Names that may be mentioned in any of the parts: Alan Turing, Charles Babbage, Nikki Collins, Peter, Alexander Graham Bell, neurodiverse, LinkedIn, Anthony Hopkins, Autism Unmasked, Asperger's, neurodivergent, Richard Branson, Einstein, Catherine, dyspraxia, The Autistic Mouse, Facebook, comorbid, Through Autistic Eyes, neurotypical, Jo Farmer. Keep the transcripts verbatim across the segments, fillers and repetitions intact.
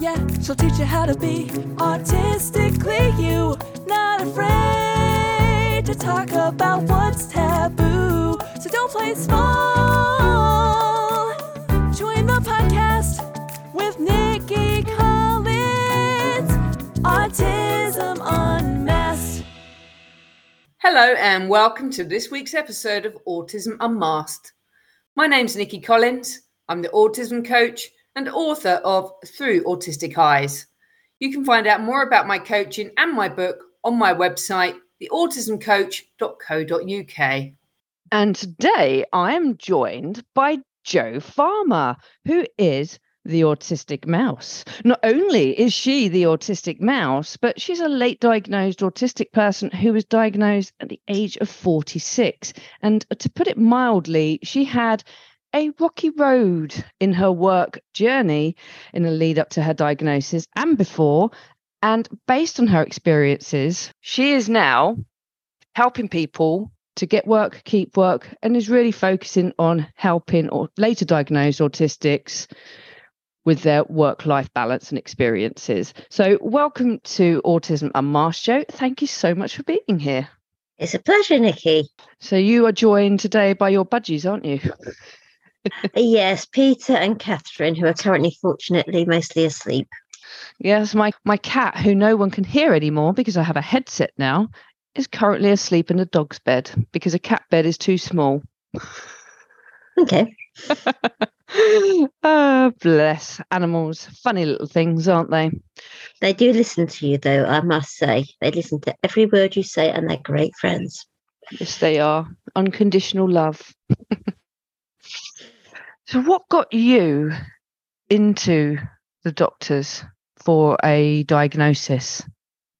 yeah, she'll teach you how to be autistically you. Not afraid to talk about what's taboo, so don't play small. Join the podcast with Nikki Collins, Autism Unmasked. Hello and welcome to this week's episode of Autism Unmasked. My name's Nikki Collins. I'm the autism coach and author of Through Autistic Eyes. You can find out more about my coaching and my book on my website, the autism coach dot co dot U K. And today I am joined by Jo Farmer, who is the Autistic Mouse. Not only is she the Autistic Mouse, but she's a late diagnosed autistic person who was diagnosed at the age of forty-six. And to put it mildly, she had a rocky road in her work journey in the lead up to her diagnosis and before. And based on her experiences, she is now helping people to get work, keep work, and is really focusing on helping or later diagnosed autistics with their work-life balance and experiences. So welcome to Autism Unmasked, Jo. Thank you so much for being here. It's a pleasure, Nikki. So you are joined today by your budgies, aren't you? Yes, Peter and Catherine, who are currently, fortunately, mostly asleep. Yes, my, my cat, who no one can hear anymore because I have a headset now, is currently asleep in a dog's bed because a cat bed is too small. Okay. Oh, bless animals. Funny little things, aren't they? They do listen to you, though, I must say. They listen to every word you say, and they're great friends. Yes, they are. Unconditional love. So what got you into the doctors for a diagnosis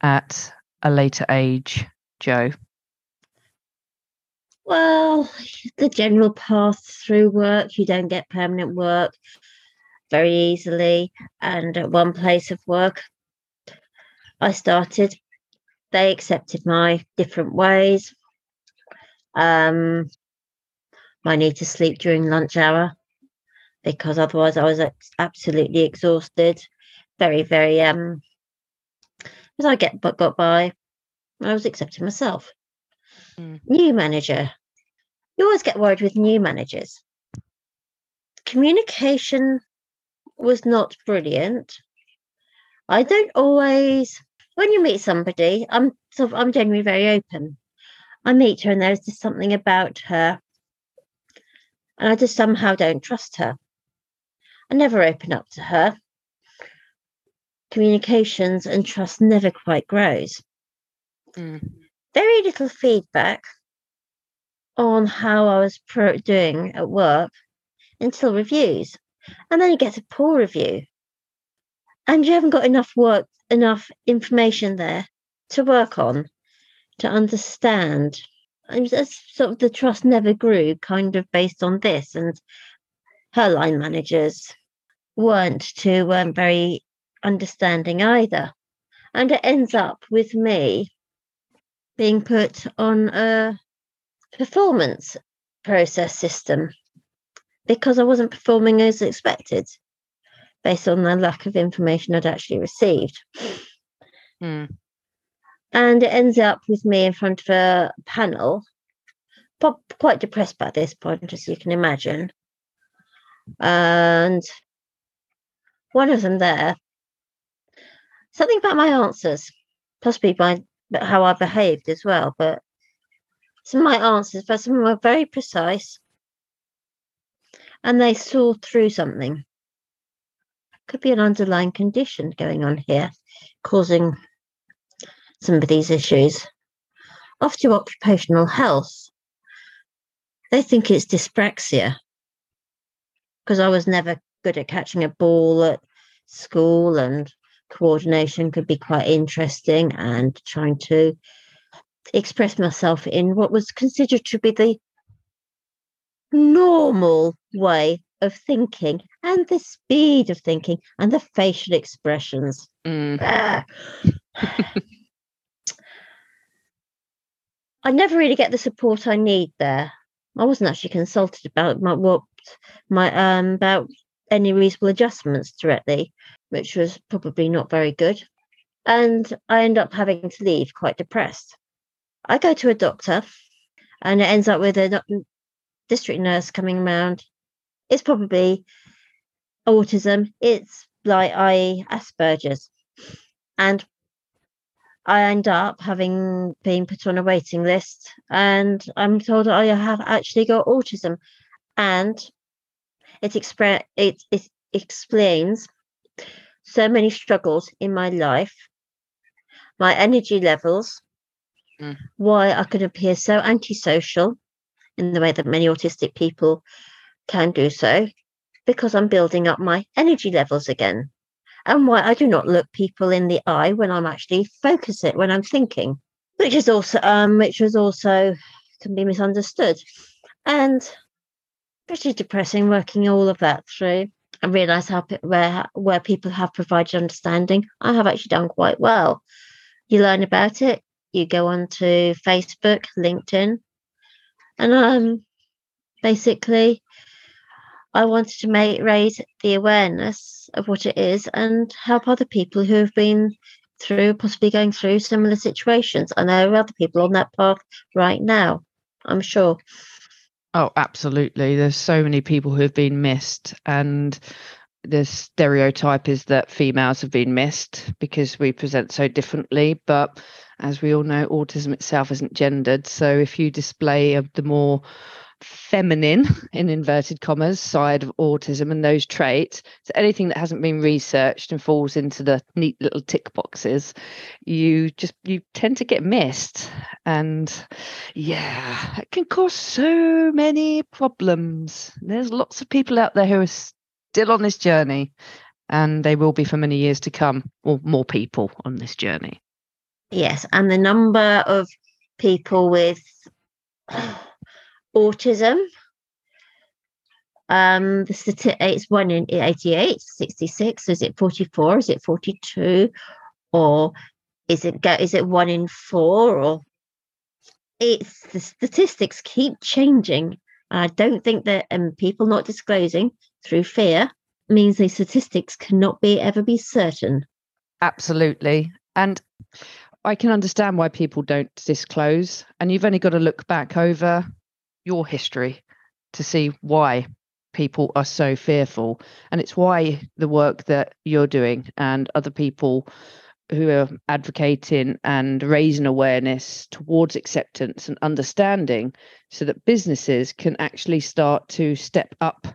at a later age, Jo? Well, the general path through work. You don't get permanent work very easily. And at one place of work, I started. They accepted my different ways. Um, my need to sleep during lunch hour, because otherwise I was absolutely exhausted. Very, very, um, as I get but got by, I was accepting myself. Mm. New manager. You always get worried with new managers. Communication was not brilliant. I don't always, when you meet somebody, I'm sort of, I'm generally very open. I meet her and there's just something about her, and I just somehow don't trust her. I never open up to her. Communications and trust never quite grows. Mm. Very little feedback on how I was pro- doing at work until reviews. And then you get a poor review. And you haven't got enough work, enough information there to work on, to understand. And that's sort of the trust never grew, kind of based on this. And her line managers weren't too, weren't very understanding either. And it ends up with me being put on a performance process system because I wasn't performing as expected based on the lack of information I'd actually received. Mm. And it ends up with me in front of a panel, quite depressed by this point, as you can imagine. And one of them there, something about my answers, possibly by how I behaved as well, but some of my answers, but some of them were very precise, and they saw through something. Could be an underlying condition going on here, causing some of these issues. Off to occupational health. They think it's dyspraxia because I was never good at catching a ball at school, and coordination could be quite interesting, and trying to express myself in what was considered to be the normal way of thinking, and the speed of thinking, and the facial expressions. Mm. I never really get the support I need there. I wasn't actually consulted about my what my um about any reasonable adjustments directly, which was probably not very good. And I end up having to leave quite depressed. I go to a doctor and it ends up with a district nurse coming around. It's probably autism. It's like I Asperger's. And I end up having been put on a waiting list, and I'm told I have actually got autism. And it, expre- it, it explains so many struggles in my life, my energy levels, mm. why I could appear so antisocial in the way that many autistic people can do so, because I'm building up my energy levels again, and why I do not look people in the eye when I'm actually focusing, when I'm thinking, which is also, um, which was also can be misunderstood. And pretty depressing working all of that through. I realise how where where people have provided understanding, I have actually done quite well. You learn about it, you go on to Facebook, LinkedIn, and um, basically, I wanted to make raise the awareness of what it is and help other people who have been through, possibly going through similar situations. I know other people on that path right now, I'm sure. Oh, absolutely. There's so many people who have been missed, and the stereotype is that females have been missed because we present so differently. But as we all know, autism itself isn't gendered. So if you display a, the more feminine, in inverted commas, side of autism and those traits, so anything that hasn't been researched and falls into the neat little tick boxes, you just you tend to get missed. And yeah, it can cause so many problems. There's lots of people out there who are still on this journey, and they will be for many years to come, or more people on this journey. Yes, and the number of people with autism, um the stati- it's one in eighty-eight, sixty-six, is it forty-four, is it forty-two, or is it go is it one in four? Or it's the statistics keep changing. I don't think that um, people not disclosing through fear means these statistics cannot be ever be certain. Absolutely. And I can understand why people don't disclose, and you've only got to look back over your history to see why people are so fearful. And it's why the work that you're doing and other people who are advocating and raising awareness towards acceptance and understanding, so that businesses can actually start to step up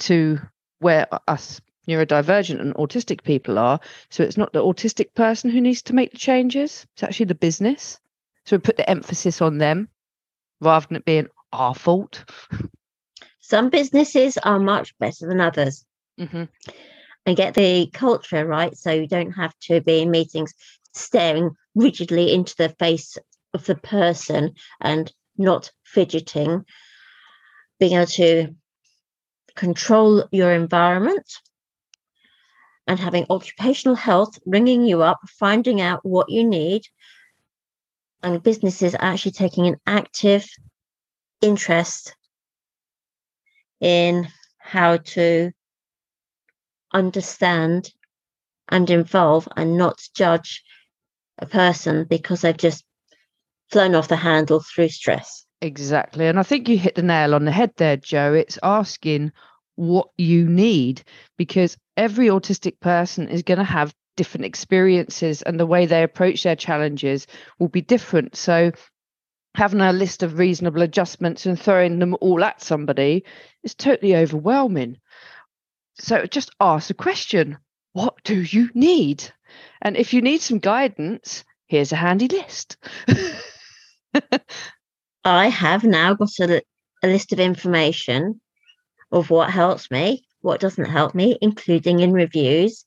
to where us neurodivergent and autistic people are. So it's not the autistic person who needs to make the changes, it's actually the business. So we put the emphasis on them, rather than it being our fault. Some businesses are much better than others, mm-hmm. and get the culture right, so you don't have to be in meetings staring rigidly into the face of the person and not fidgeting, being able to control your environment and having occupational health ringing you up, finding out what you need. And businesses are actually taking an active interest in how to understand and involve and not judge a person because they've just flown off the handle through stress. Exactly. And I think you hit the nail on the head there, Jo. It's asking what you need, because every autistic person is going to have different experiences, and the way they approach their challenges will be different. So having a list of reasonable adjustments and throwing them all at somebody is totally overwhelming. So just ask the question, what do you need? And if you need some guidance, here's a handy list. I have now got a, a list of information of what helps me, what doesn't help me, including in reviews,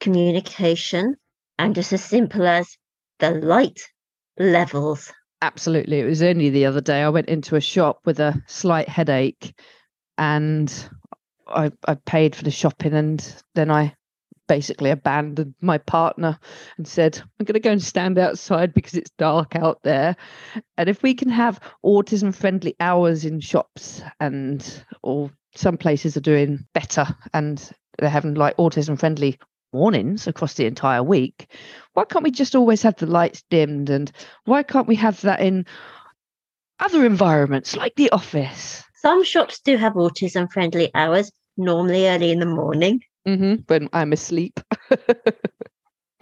communication, and just as simple as the light levels. Absolutely. It was only the other day I went into a shop with a slight headache, and I, I paid for the shopping, and then I basically abandoned my partner and said, I'm going to go and stand outside because it's dark out there. And if we can have autism friendly hours in shops and or some places are doing better and they're having like autism friendly mornings across the entire week. Why can't we just always have the lights dimmed, and why can't we have that in other environments like the office? Some shops do have autism friendly hours, normally early in the morning. Mm-hmm, when I'm asleep.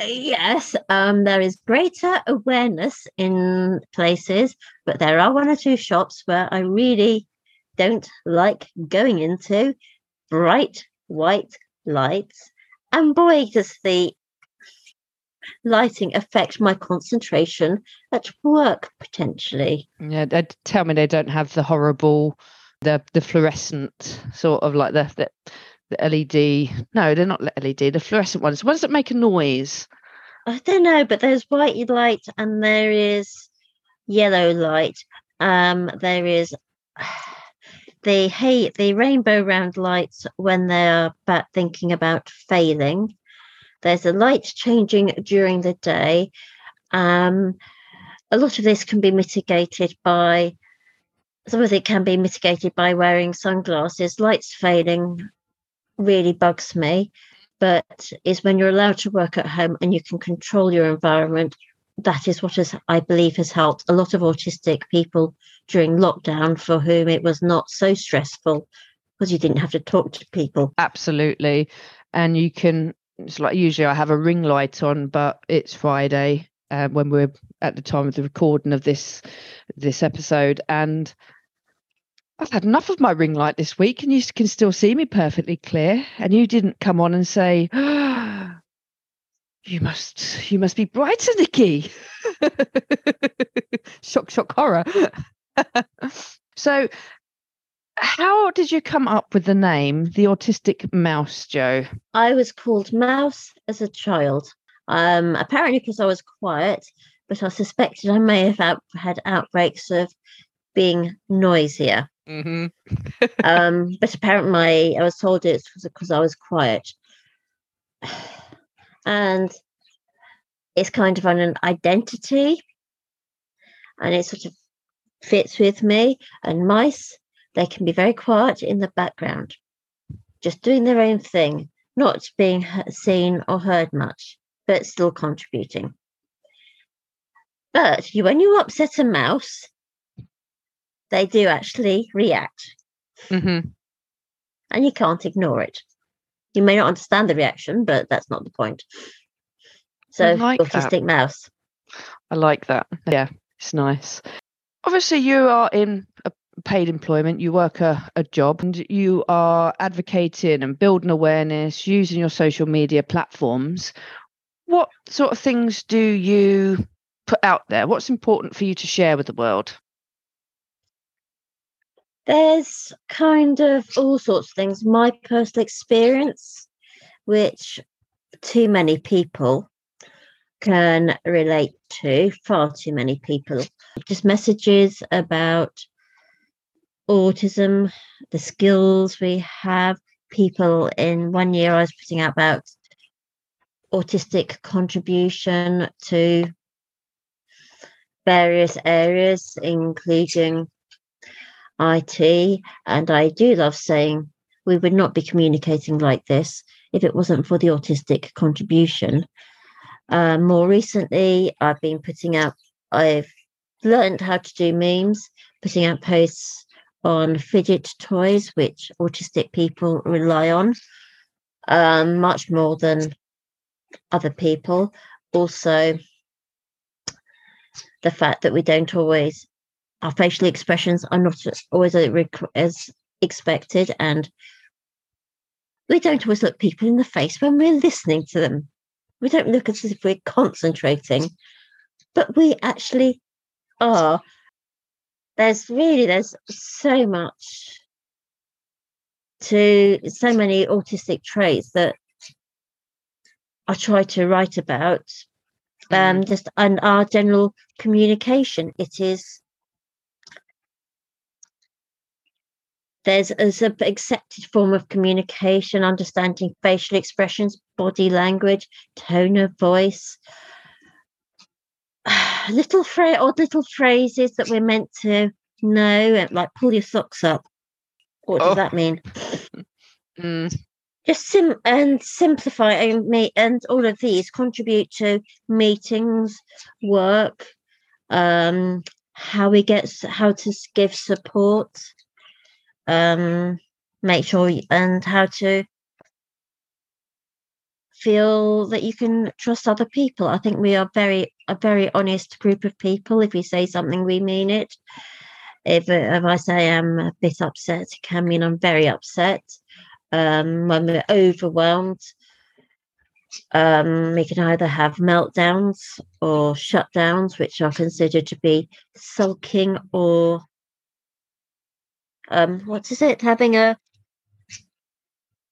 Yes, um, there is greater awareness in places, but there are one or two shops where I really don't like going into. Bright white lights. And boy, does the lighting affect my concentration at work, potentially. Yeah, they'd tell me they don't have the horrible, the the fluorescent sort of like the... the The L E D. No, they're not L E D. The fluorescent ones. Ones that make a noise. I don't know, but there's white light and there is yellow light. Um, there is the hey, the rainbow round lights when they are about thinking about failing. There's a light changing during the day. Um, a lot of this can be mitigated by some of it can be mitigated by wearing sunglasses. Lights failing really bugs me, but is when you're allowed to work at home and you can control your environment, that is what has, I believe, has helped a lot of autistic people during lockdown, for whom it was not so stressful because you didn't have to talk to people. Absolutely. And you can, it's like usually I have a ring light on, but it's Friday uh, when we're at the time of the recording of this this episode, and I've had enough of my ring light this week, and you can still see me perfectly clear. And you didn't come on and say, oh, you must you must be brighter, Nikki. Shock, shock, horror. So how did you come up with the name The Autistic Mouse, Jo? I was called Mouse as a child, um, apparently because I was quiet, but I suspected I may have out- had outbreaks of being noisier. Mm-hmm. um, but apparently my, I was told it was because I was quiet. And it's kind of an identity, and it sort of fits with me. And mice, they can be very quiet in the background, just doing their own thing, not being seen or heard much, but still contributing. But you, when you upset a mouse, they do actually react. Mm-hmm. And you can't ignore it. You may not understand the reaction, but that's not the point. So, like autistic that. mouse. I like that. Yeah, it's nice. Obviously, you are in a paid employment. You work a, a job, and you are advocating and building awareness using your social media platforms. What sort of things do you put out there? What's important for you to share with the world? There's kind of all sorts of things. My personal experience, which too many people can relate to, far too many people. Just messages about autism, the skills we have. People in one year I was putting out about autistic contribution to various areas, including I T, and I do love saying we would not be communicating like this if it wasn't for the autistic contribution. Uh, more recently, I've been putting out, I've learned how to do memes, putting out posts on fidget toys, which autistic people rely on um, much more than other people. Also, the fact that we don't always Our facial expressions are not always as expected, and we don't always look people in the face when we're listening to them. We don't look as if we're concentrating, but we actually are. There's really, there's so much to, so many autistic traits that I try to write about, um, just and our general communication. It is There's an accepted form of communication, understanding facial expressions, body language, tone of voice, little fra- or little phrases that we're meant to know, like pull your socks up. What does oh. that mean? Mm. Just sim and simplify and make, and all of these contribute to meetings, work, um, how we get how to give support, um, make sure and how to feel that you can trust other people. I think we are very a very honest group of people. If we say something, we mean it. If if I say I'm a bit upset, it can mean I'm very upset. Um, when we're overwhelmed, um, we can either have meltdowns or shutdowns, which are considered to be sulking or um, what is it? Having a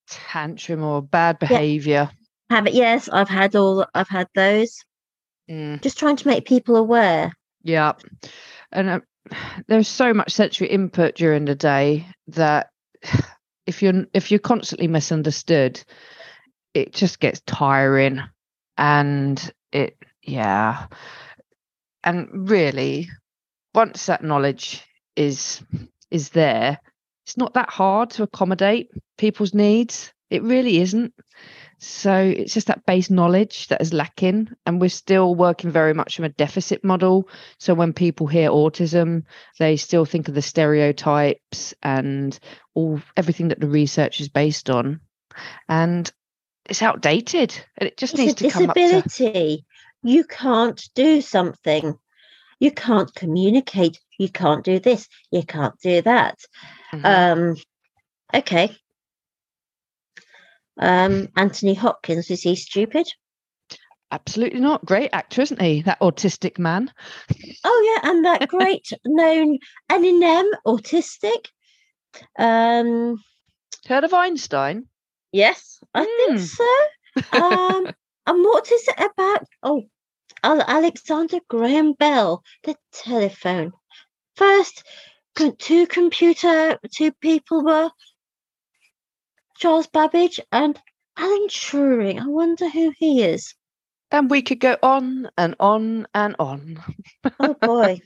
tantrum or bad behaviour. Yeah. Have it? Yes, I've had all. I've had those. Mm. Just trying to make people aware. Yeah, and uh, there's so much sensory input during the day that. If you're if you're constantly misunderstood, it just gets tiring, and it yeah, and really, once that knowledge is is there, it's not that hard to accommodate people's needs. It really isn't. So it's just that base knowledge that is lacking, and we're still working very much from a deficit model. So when people hear autism, they still think of the stereotypes and all everything that the research is based on, and it's outdated. And it just it's needs to come up. Disability. You can't do something. You can't communicate. You can't do this. You can't do that. Mm-hmm. Um, okay. Um, Anthony Hopkins, is he stupid? Absolutely not. Great actor, isn't he? That autistic man. Oh yeah, and that great known N N M autistic. Um, Heard of Einstein? Yes, I mm. think so. Um, and what is it about? Oh, Alexander Graham Bell, the telephone. First, two computer, two people were. Charles Babbage and Alan Turing. I wonder who he is. And we could go on and on and on. Oh, boy.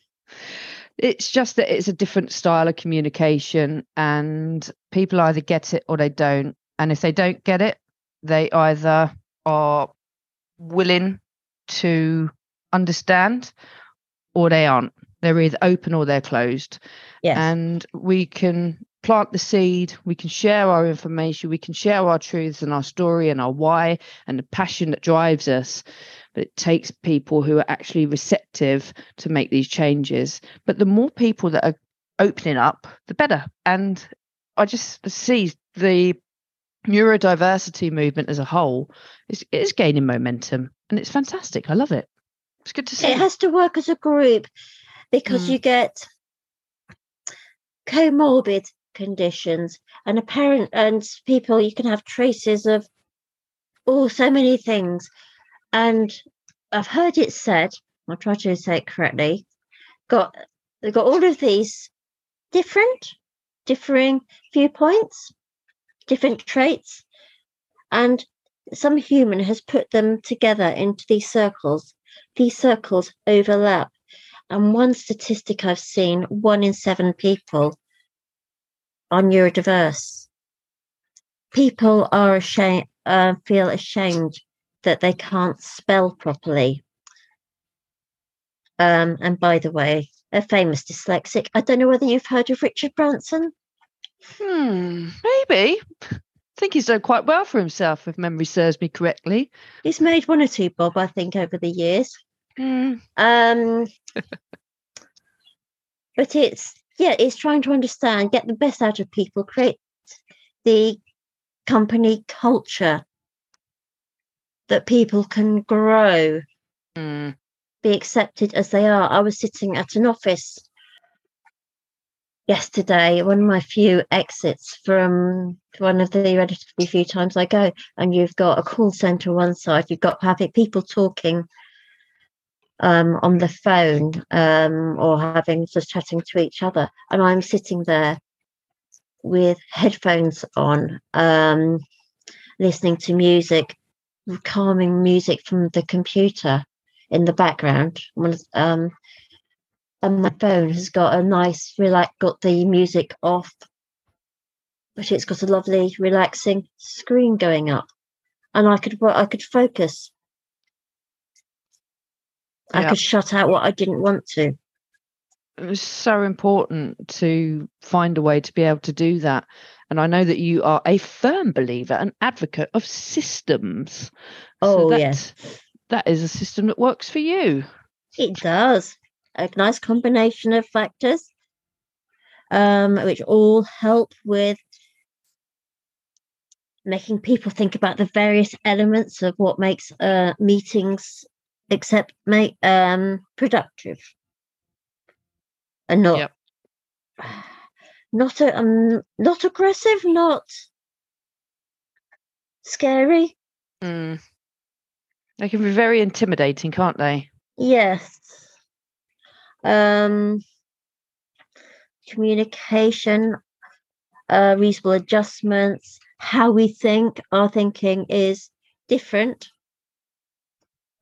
It's just that it's a different style of communication, and people either get it or they don't. And if they don't get it, they either are willing to understand or they aren't. They're either open or they're closed. Yes. And we can plant the seed, we can share our information, we can share our truths and our story and our why and the passion that drives us. But it takes people who are actually receptive to make these changes. But the more people that are opening up, the better. And I just see the neurodiversity movement as a whole is, is gaining momentum, and it's fantastic. I love it. It's good to see. It has to work as a group, because mm. you get comorbid conditions, and apparent and people, you can have traces of oh so many things. And I've heard it said, I'll try to say it correctly, got they've got all of these different differing viewpoints, different traits, and some human has put them together into these circles. These circles overlap, and one statistic I've seen, one in seven people are neurodiverse. People are ashamed, uh, feel ashamed that they can't spell properly. Um, and by the way, a famous dyslexic. I don't know whether you've heard of Richard Branson. Hmm, maybe. I think he's done quite well for himself, if memory serves me correctly. He's made one or two bob, I think, over the years. Mm. Um, but it's yeah, it's trying to understand, get the best out of people, create the company culture that people can grow, mm. be accepted as they are. I was sitting at an office yesterday, one of my few exits from one of the relatively few times I go, and you've got a call centre on one side, you've got having people talking Um, on the phone, um, or having just chatting to each other, and I'm sitting there with headphones on, um, listening to music, calming music from the computer in the background. Um, and my phone has got a nice relax, got the music off, but it's got a lovely, relaxing screen going up, and I could I could focus. I yeah. could shut out what I didn't want to. It was so important to find a way to be able to do that. And I know that you are a firm believer and advocate of systems. Oh, so that, yes. That is a system that works for you. It does. A nice combination of factors, um, which all help with making people think about the various elements of what makes uh, meetings except make um, productive. And not, yep. not, a, um, not aggressive, not scary. Mm. They can be very intimidating, can't they? Yes. Um, communication, uh, reasonable adjustments, how we think, our thinking is different.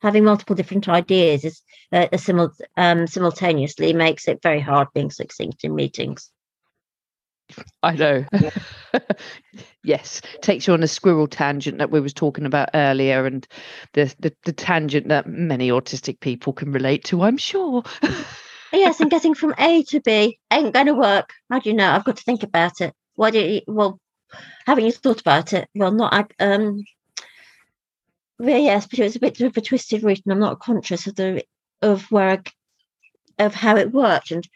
Having multiple different ideas is uh, simul- um, simultaneously makes it very hard being succinct in meetings. I know. Yes, takes you on a squirrel tangent that we was talking about earlier, and the the, the tangent that many autistic people can relate to, I'm sure. Yes, and getting from A to B ain't going to work. How do you know? I've got to think about it. Why do you? Well, haven't you thought about it? Well, not. Um, Yes, but it was a bit of a twisted route, and I'm not conscious of the of where I, of how it worked. And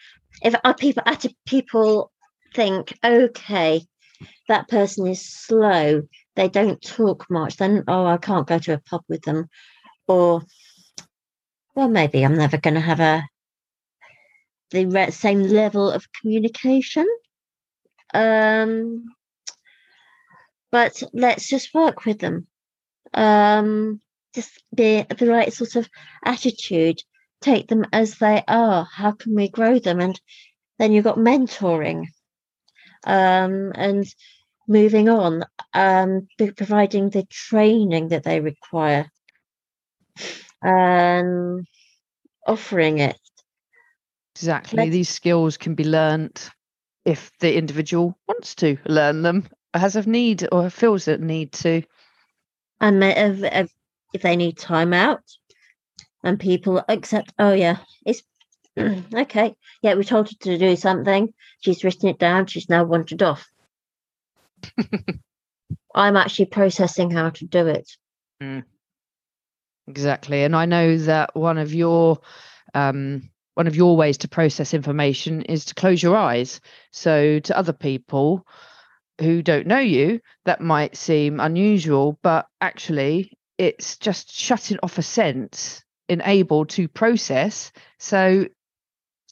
if our people, other people think, okay, that person is slow, they don't talk much, then oh, I can't go to a pub with them, or well, maybe I'm never going to have a the same level of communication. Um, but let's just work with them. Um, just be the right sort of attitude, take them as they are. How can we grow them? And then you've got mentoring, um, and moving on, um, providing the training that they require, um, offering it. Exactly. Let's- These skills can be learnt if the individual wants to learn them, has a need or feels that need to. And if, if they need time out, and people accept, oh, yeah, it's okay. Yeah, we told her to do something. She's written it down. She's now wandered off. I'm actually processing how to do it. Mm. Exactly. And I know that one of your um, one of your ways to process information is to close your eyes. So to other people who don't know you, that might seem unusual, but actually it's just shutting off a sense, unable to process. So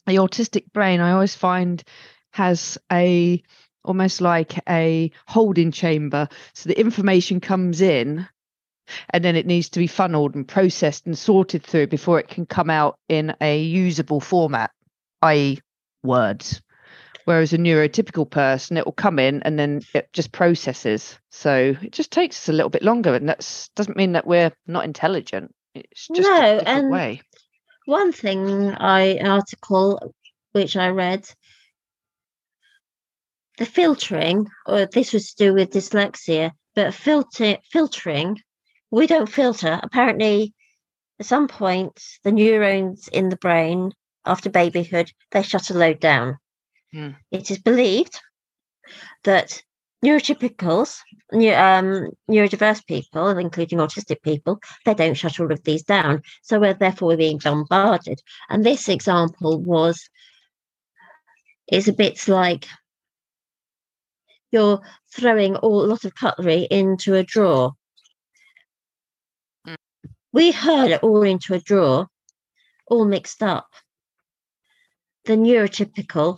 the autistic brain, I always find, has a almost like a holding chamber. So the information comes in, and then it needs to be funneled and processed and sorted through before it can come out in a usable format, that is words. Whereas a neurotypical person, it will come in and then it just processes. So it just takes us a little bit longer. And that doesn't mean that we're not intelligent. It's just no, a different and way. One thing, I an article which I read, the filtering, or this was to do with dyslexia, but filter, filtering, we don't filter. Apparently, at some point, the neurons in the brain, after babyhood, they shut a load down. Hmm. It is believed that neurotypicals, um, neurodiverse people, including autistic people, they don't shut all of these down. So we're therefore we're being bombarded. And this example was, is a bit like you're throwing all, a lot of cutlery into a drawer. Hmm. We heard it all into a drawer, all mixed up. The neurotypical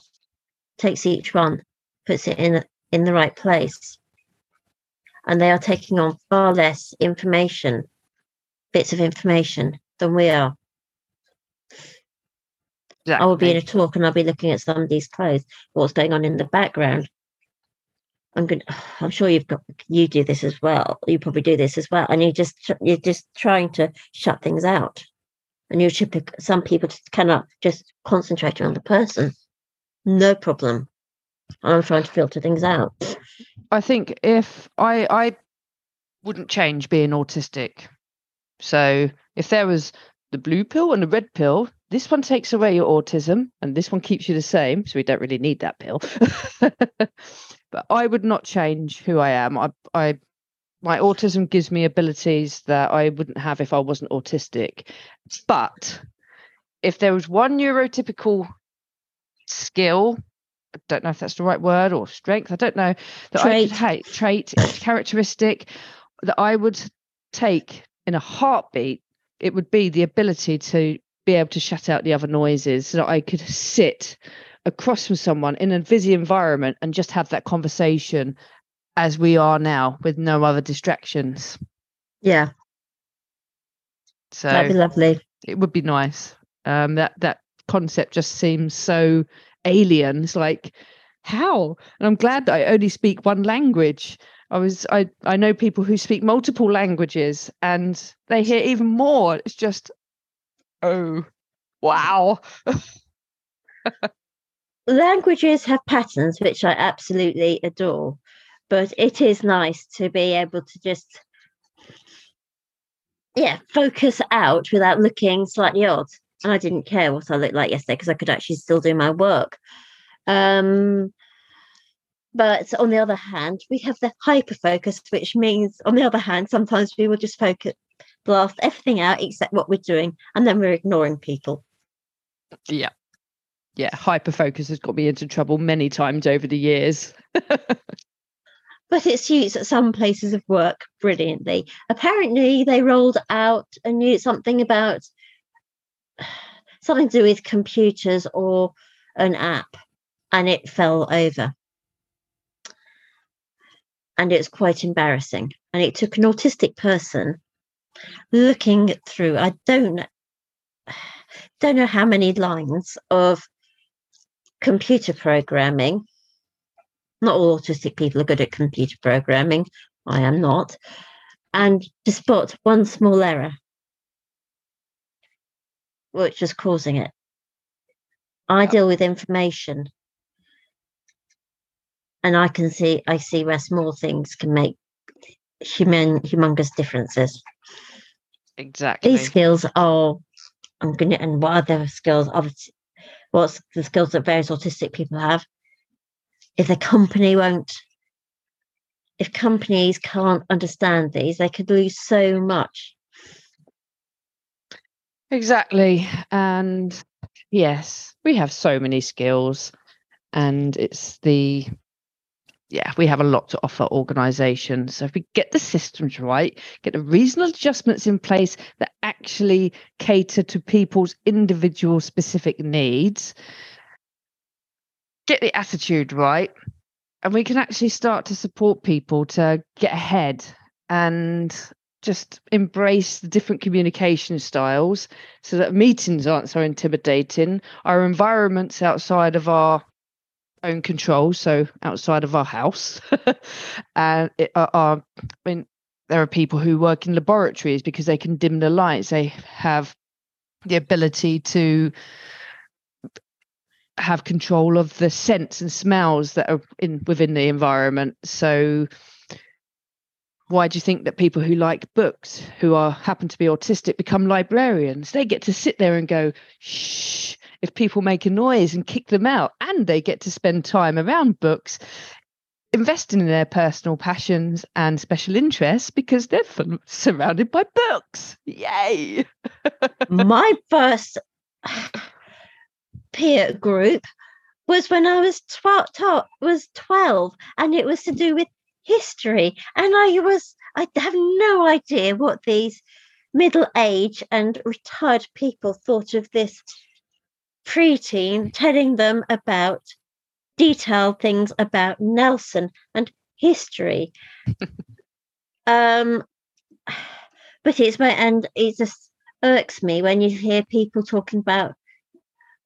takes each one, puts it in in the right place, and they are taking on far less information, bits of information, than we are. Exactly. I will be in a talk and I'll be looking at somebody's clothes, what's going on in the background. I'm going. I'm sure you've got you do this as well. You probably do this as well, and you just you're just trying to shut things out. And you should pick, some people just cannot just concentrate on the person. No problem. I'm trying to filter things out. I think if I, I wouldn't change being autistic. So if there was the blue pill and the red pill, this one takes away your autism and this one keeps you the same. So we don't really need that pill. But I would not change who I am. I, I, my autism gives me abilities that I wouldn't have if I wasn't autistic. But if there was one neurotypical skill, I don't know if that's the right word, or strength, I don't know, that trait. I could hate, trait, characteristic that I would take in a heartbeat, it would be the ability to be able to shut out the other noises so that I could sit across from someone in a busy environment and just have that conversation as we are now with no other distractions. Yeah. So that'd be lovely. It would be nice. Um, that, that concept just seems so alien. It's like, how? And I'm glad that I only speak one language. I was, I, I know people who speak multiple languages and they hear even more. It's just, oh, wow. Languages have patterns, which I absolutely adore, but it is nice to be able to just, yeah, focus out without looking slightly odd. And I didn't care what I looked like yesterday because I could actually still do my work. Um, but on the other hand, we have the hyper-focus, which means, on the other hand, sometimes we will just focus, blast everything out except what we're doing, and then we're ignoring people. Yeah. Yeah, hyper-focus has got me into trouble many times over the years. But it's used at some places of work brilliantly. Apparently, they rolled out a new something about... something to do with computers or an app, and it fell over, and it's quite embarrassing, and it took an autistic person looking through I don't don't know how many lines of computer programming. Not all autistic people are good at computer programming. I am not. And to spot one small error which is causing it. I deal with information, and I can see I see where small things can make human humongous differences. Exactly. These skills are, I'm gonna, and what other skills? What's the skills that various autistic people have? If the company won't, if companies can't understand these, they could lose so much. Exactly. And yes, we have so many skills, and it's the, yeah, we have a lot to offer organisations. So if we get the systems right, get the reasonable adjustments in place that actually cater to people's individual specific needs, get the attitude right, and we can actually start to support people to get ahead and just embrace the different communication styles so that meetings aren't so intimidating. Our environments outside of our own control, so outside of our house. And it, uh, our, I mean, there are people who work in laboratories because they can dim the lights. They have the ability to have control of the scents and smells that are in within the environment. So why do you think that people who like books, who are happen to be autistic, become librarians? They get to sit there and go, shh, if people make a noise and kick them out, and they get to spend time around books, investing in their personal passions and special interests because they're f- surrounded by books. Yay! My first peer group was when I was, tw- t- was twelve, and it was to do with history, and I was I have no idea what these middle-aged and retired people thought of this preteen telling them about detailed things about Nelson and history. um but it's my and it just irks me when you hear people talking about,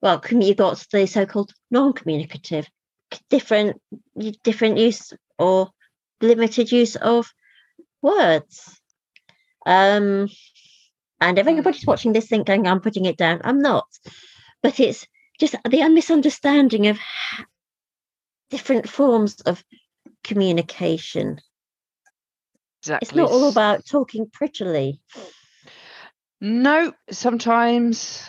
well, you've got the so-called non-communicative, different different use or limited use of words. Um, and if anybody's watching this thing going, I'm putting it down, I'm not. But it's just the misunderstanding of different forms of communication. Exactly. It's not all about talking prettily. No, sometimes,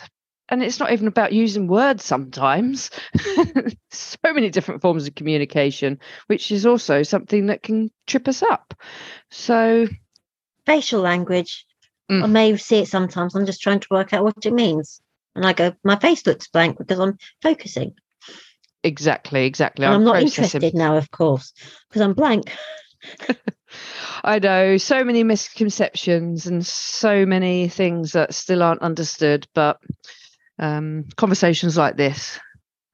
and it's not even about using words sometimes. So many different forms of communication, which is also something that can trip us up. So facial language, mm. I may see it sometimes. I'm just trying to work out what it means. And I go, my face looks blank because I'm focusing. Exactly, exactly. And I'm, I'm not processing. Interested now, of course, because I'm blank. I know, so many misconceptions and so many things that still aren't understood, but um, conversations like this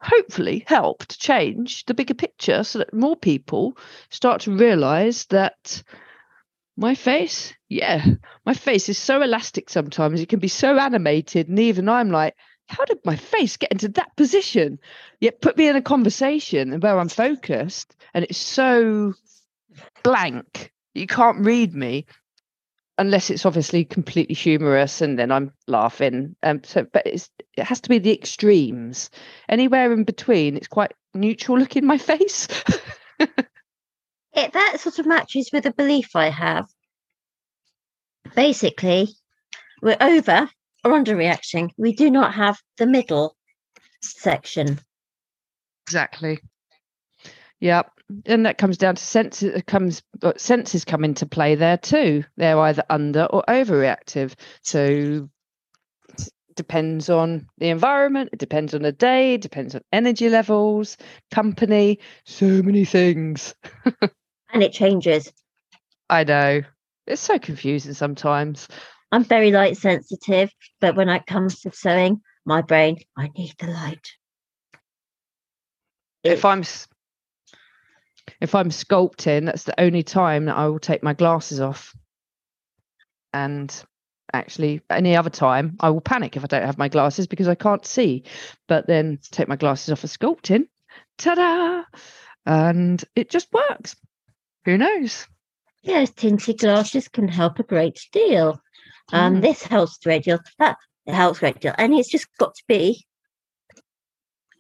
hopefully help to change the bigger picture so that more people start to realise that my face, yeah, my face is so elastic sometimes, it can be so animated, and even I'm like, how did my face get into that position? Yet put me in a conversation where I'm focused and it's so blank, you can't read me, unless it's obviously completely humorous and then I'm laughing. Um, so, but it's, it has to be the extremes. Anywhere in between, it's quite neutral looking, my face. It, that sort of matches with a belief I have. Basically, we're over or underreacting. We do not have the middle section. Exactly. Yep. And that comes down to senses. It comes senses come into play there too. They're either under or overreactive. So it depends on the environment. It depends on the day. It depends on energy levels, company. So many things. And it changes. I know. It's so confusing sometimes. I'm very light sensitive, but when it comes to sewing, my brain, I need the light. It, if I'm If I'm sculpting, that's the only time that I will take my glasses off. And actually, any other time, I will panic if I don't have my glasses because I can't see. But then take my glasses off for sculpting. Ta-da! And it just works. Who knows? Yes, tinted glasses can help a great deal. Um, mm. This helps a great deal. That helps a great deal. And it's just got to be,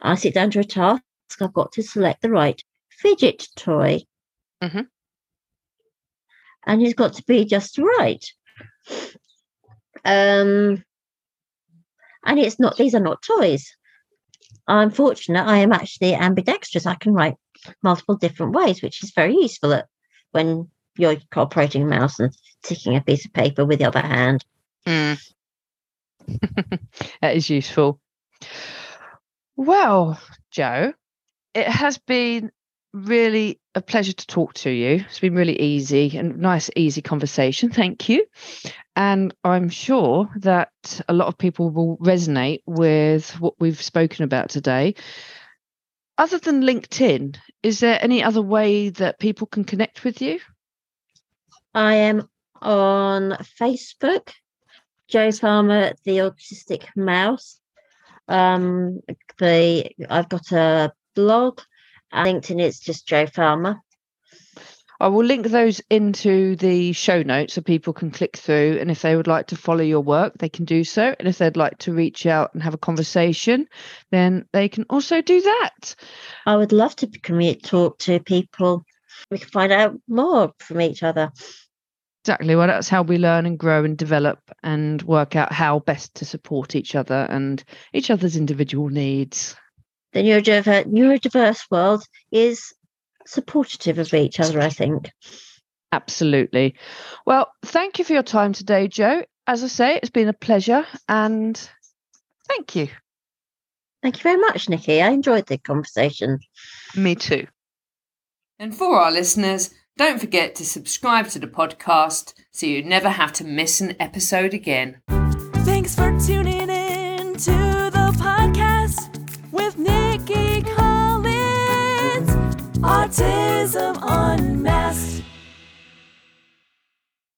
I sit down to a task, I've got to select the right fidget toy, mm-hmm. and it's got to be just right, um and it's not, these are not toys. I'm fortunate, I am actually ambidextrous. I can write multiple different ways, which is very useful at, when you're operating a mouse and ticking a piece of paper with the other hand. mm. That is useful. Well, Jo, it has been really a pleasure to talk to you. It's been really easy and nice, easy conversation. Thank you. And I'm sure that a lot of people will resonate with what we've spoken about today. Other than LinkedIn, is there any other way that people can connect with you? I am on Facebook, Jo Farmer, The Autistic Mouse. Um, the I've got a blog. LinkedIn, it's just Jo Farmer. I will link those into the show notes so people can click through, and if they would like to follow your work, they can do so, and if they'd like to reach out and have a conversation, then they can also do that. I would love to commute, talk to people. We can find out more from each other. Exactly. Well, that's how we learn and grow and develop and work out how best to support each other and each other's individual needs. The neurodiverse, neurodiverse world is supportive of each other, I think. Absolutely. Well, thank you for your time today, Jo. As I say, it's been a pleasure, and thank you. Thank you very much, Nikki. I enjoyed the conversation. Me too. And for our listeners, don't forget to subscribe to the podcast so you never have to miss an episode again. Thanks for tuning in to the podcast with Nikki Collins, Autism Unmasked.